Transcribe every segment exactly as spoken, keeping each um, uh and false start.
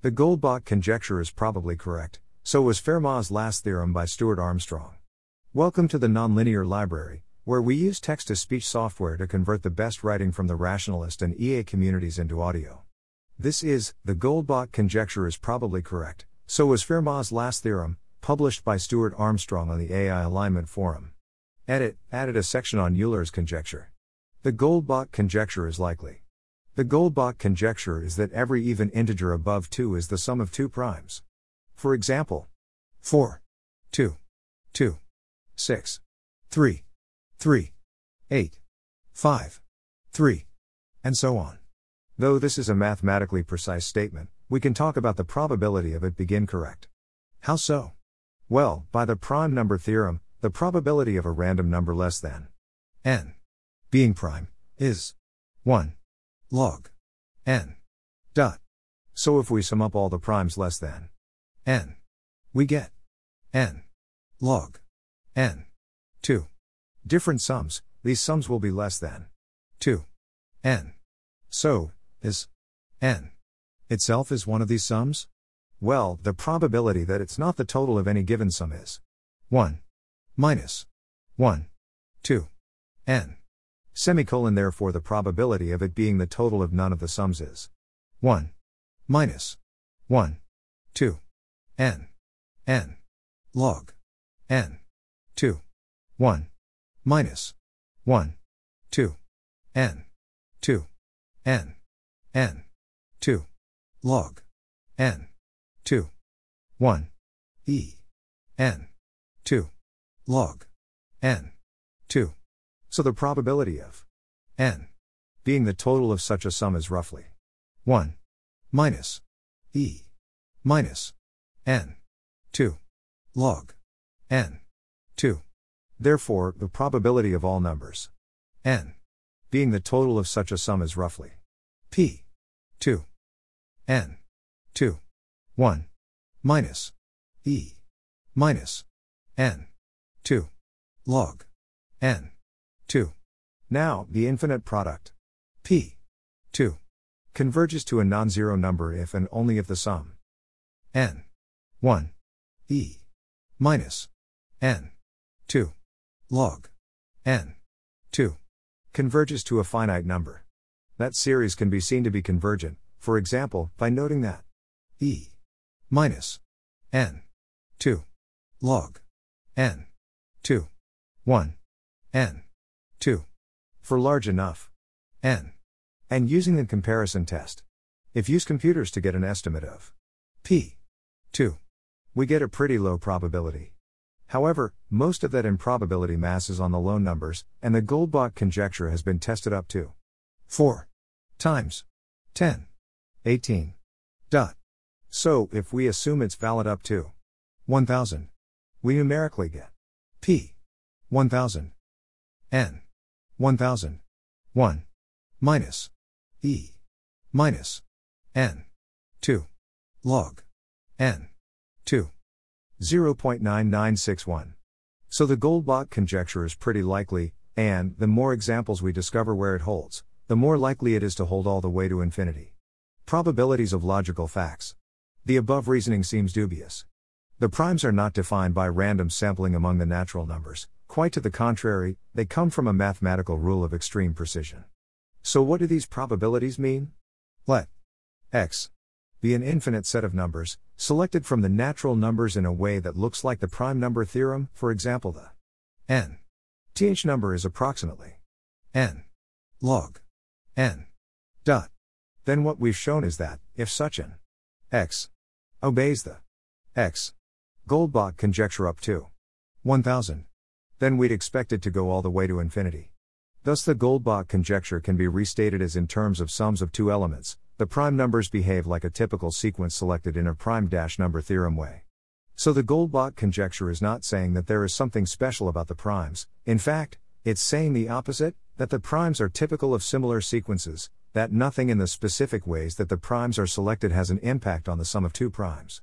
The Goldbach conjecture is probably correct, so was Fermat's last theorem by Stuart Armstrong. Welcome to the Nonlinear Library, where we use text-to-speech software to convert the best writing from the Rationalist and E A communities into audio. This is, the Goldbach conjecture is probably correct, so was Fermat's last theorem, published by Stuart Armstrong on the A I Alignment Forum. Edit, added a section on Euler's conjecture. The Goldbach conjecture is likely. The Goldbach conjecture is that every even integer above two is the sum of two primes. For example, four, two, two, six, three, three, eight, five, three, and so on. Though this is a mathematically precise statement, we can talk about the probability of it being correct. How so? Well, by the prime number theorem, the probability of a random number less than n being prime is one. Log n dot. So if we sum up all the primes less than n, we get n log n two. Different sums, these sums will be less than two n. So, is n itself is one of these sums? Well, the probability that it's not the total of any given sum is one minus one, two n. Semicolon therefore the probability of it being the total of none of the sums is one minus one, two n n log n two one minus one two n two n n two log n two one e n two log n two. So the probability of n being the total of such a sum is roughly one minus e minus n two log n two. Therefore, the probability of all numbers n being the total of such a sum is roughly p two n two one minus e minus n two log n two. Now, the infinite product p two converges to a non-zero number if and only if the sum n one e minus n two log n two converges to a finite number. That series can be seen to be convergent, for example, by noting that e minus n two log n two one n two for large enough n, and using the comparison test. If use computers to get an estimate of p two, we get a pretty low probability. However, most of that improbability mass is on the low numbers, and the Goldbach conjecture has been tested up to four times ten, eighteen. Dot. So, if we assume it's valid up to one thousand, we numerically get p one thousand n one thousand one minus e minus n two log n two zero point nine nine six one. So the Goldbach conjecture is pretty likely, and the more examples we discover where it holds, the more likely it is to hold all the way to infinity. Probabilities of logical facts. The above reasoning seems dubious. The primes are not defined by random sampling among the natural numbers. Quite to the contrary, they come from a mathematical rule of extreme precision. So what do these probabilities mean? Let x be an infinite set of numbers, selected from the natural numbers in a way that looks like the prime number theorem, for example the n th number is approximately n log n dot. Then what we've shown is that, if such an x obeys the x Goldbach conjecture up to one thousand, then we'd expect it to go all the way to infinity. Thus the Goldbach conjecture can be restated as in terms of sums of two elements. The prime numbers behave like a typical sequence selected in a prime-number theorem way. So the Goldbach conjecture is not saying that there is something special about the primes. In fact, it's saying the opposite, that the primes are typical of similar sequences, that nothing in the specific ways that the primes are selected has an impact on the sum of two primes.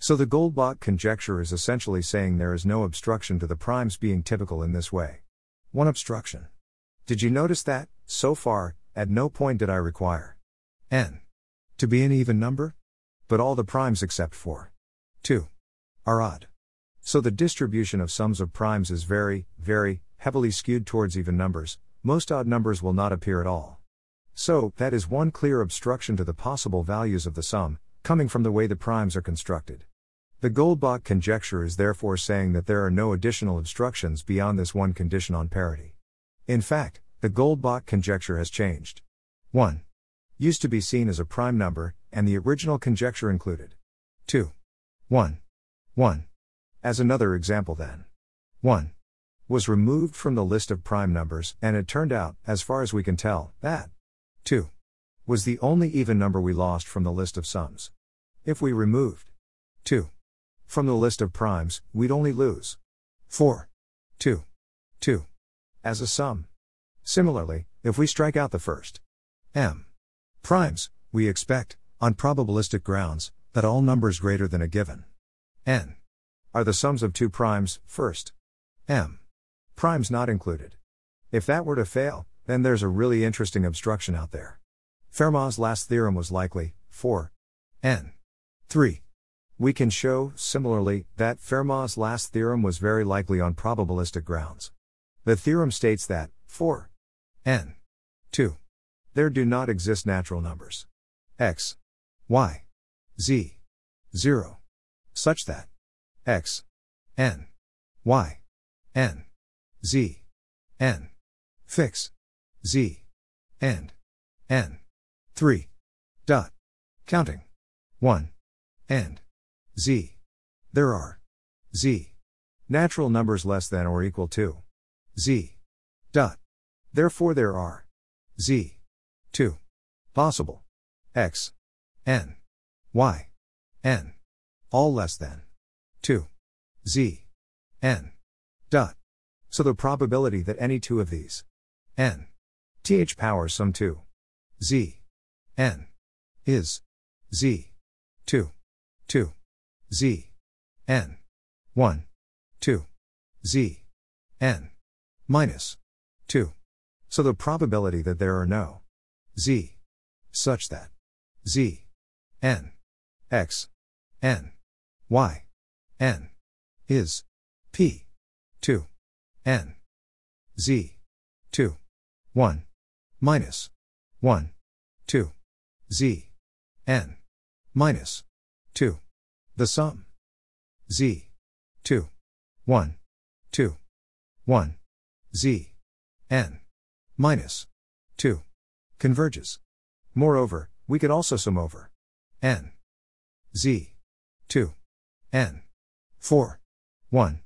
So the Goldbach conjecture is essentially saying there is no obstruction to the primes being typical in this way. One obstruction. Did you notice that, so far, at no point did I require n to be an even number? but all the primes except for two are odd. So the distribution of sums of primes is very, very heavily skewed towards even numbers. Most odd numbers will not appear at all. So, that is one clear obstruction to the possible values of the sum, coming from the way the primes are constructed. The Goldbach conjecture is therefore saying that there are no additional obstructions beyond this one condition on parity. In fact, the Goldbach conjecture has changed. one. Used to be seen as a prime number, and the original conjecture included two. one. one. As another example then. one. Was removed from the list of prime numbers, and it turned out, as far as we can tell, that two. Was the only even number we lost from the list of sums. If we removed two. From the list of primes, we'd only lose four. two. two. As a sum. Similarly, if we strike out the first m primes, we expect, on probabilistic grounds, that all numbers greater than a given n are the sums of two primes, first m primes not included. If that were to fail, then there's a really interesting obstruction out there. Fermat's last theorem was likely, for n. three. We can show, similarly, that Fermat's last theorem was very likely on probabilistic grounds. The theorem states that, for n. two. There do not exist natural numbers x, y, z, zero, such that x, n, y, n, z, n, fix, z, and n, three. Dot. Counting. one. And z. There are z. Natural numbers less than or equal to z. Dot. Therefore there are z. two. Possible x, n, y, n, all less than two. Z. N. Dot. So the probability that any two of these n th powers sum two z n is z two two z n one two z n minus two. So the probability that there are no z such that z n x n y n is p two n z two one minus one two z n minus two. The sum z two one two one z n minus two converges. Moreover, we could also sum over n z two n four one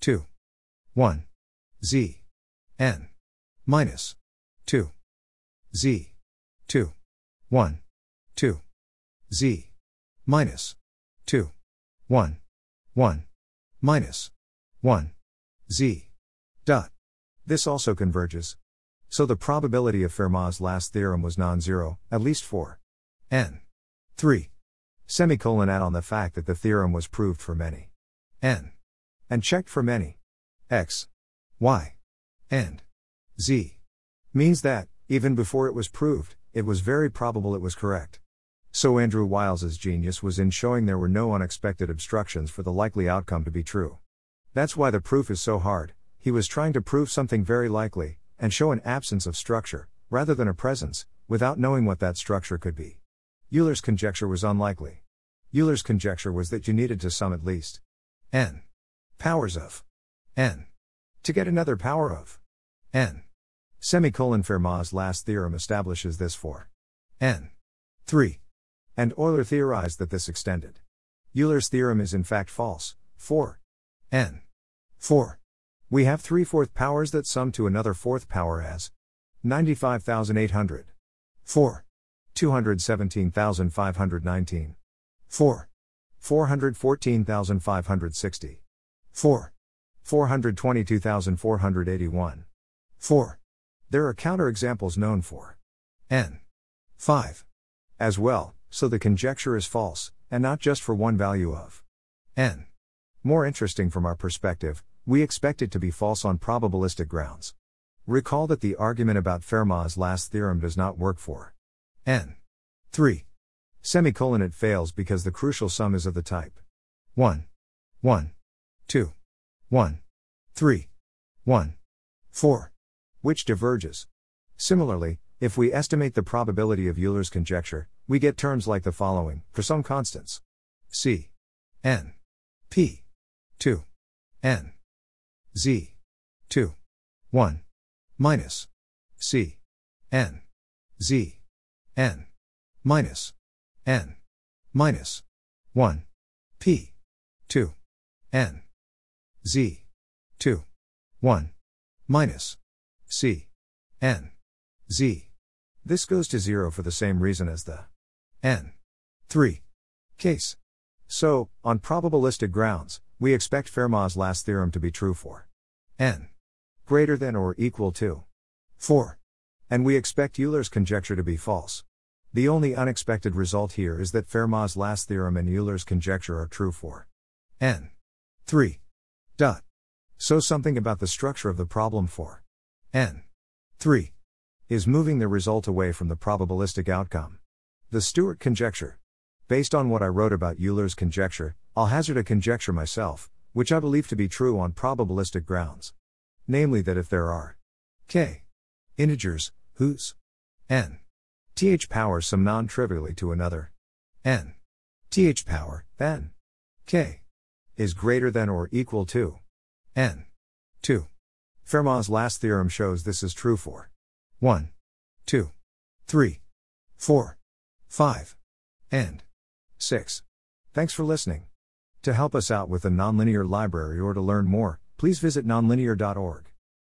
two one z n minus two z two one two z minus two one one minus one z dot. This also converges. So the probability of Fermat's last theorem was non-zero, at least for n three. Semicolon add on the fact that the theorem was proved for many n and checked for many x, y, and z means that, even before it was proved, it was very probable it was correct. So Andrew Wiles's genius was in showing there were no unexpected obstructions for the likely outcome to be true. That's why the proof is so hard. He was trying to prove something very likely, and show an absence of structure, rather than a presence, without knowing what that structure could be. Euler's conjecture was unlikely. Euler's conjecture was that you needed to sum at least n powers of n to get another power of n. Semicolon Fermat's last theorem establishes this for n three, and Euler theorized that this extended. Euler's theorem is in fact false, for n four. We have three fourth powers that sum to another fourth power as ninety-five thousand eight hundred. four. two hundred seventeen thousand five hundred nineteen. four. four hundred fourteen thousand five hundred sixty. four. four hundred twenty-two thousand four hundred eighty-one. four. There are counterexamples known for n. five. As well, so the conjecture is false, and not just for one value of n. More interesting from our perspective, we expect it to be false on probabilistic grounds. Recall that the argument about Fermat's last theorem does not work for n three. Semicolon it fails because the crucial sum is of the type one, one, two, one, three, one, four, which diverges. Similarly, if we estimate the probability of Euler's conjecture, we get terms like the following, for some constants. C. N. P. two. N. Z. two. one. Minus. C. N. Z. N. Minus. N. Minus. one. P. two. N. Z. two. one. Minus. C. N. Z. This goes to zero for the same reason as the N. three. Case. So, on probabilistic grounds, we expect Fermat's last theorem to be true for N greater than or equal to four. And we expect Euler's conjecture to be false. The only unexpected result here is that Fermat's last theorem and Euler's conjecture are true for N three. Dot. So something about the structure of the problem for N three is moving the result away from the probabilistic outcome. The Stuart conjecture. Based on what I wrote about Euler's conjecture, I'll hazard a conjecture myself, which I believe to be true on probabilistic grounds. Namely that if there are k integers, whose n th power sum non-trivially to another n th power, then k is greater than or equal to n two. Fermat's last theorem shows this is true for one, two, three, four, five, and six. Thanks for listening. To help us out with the Nonlinear Library or to learn more, please visit nonlinear dot org.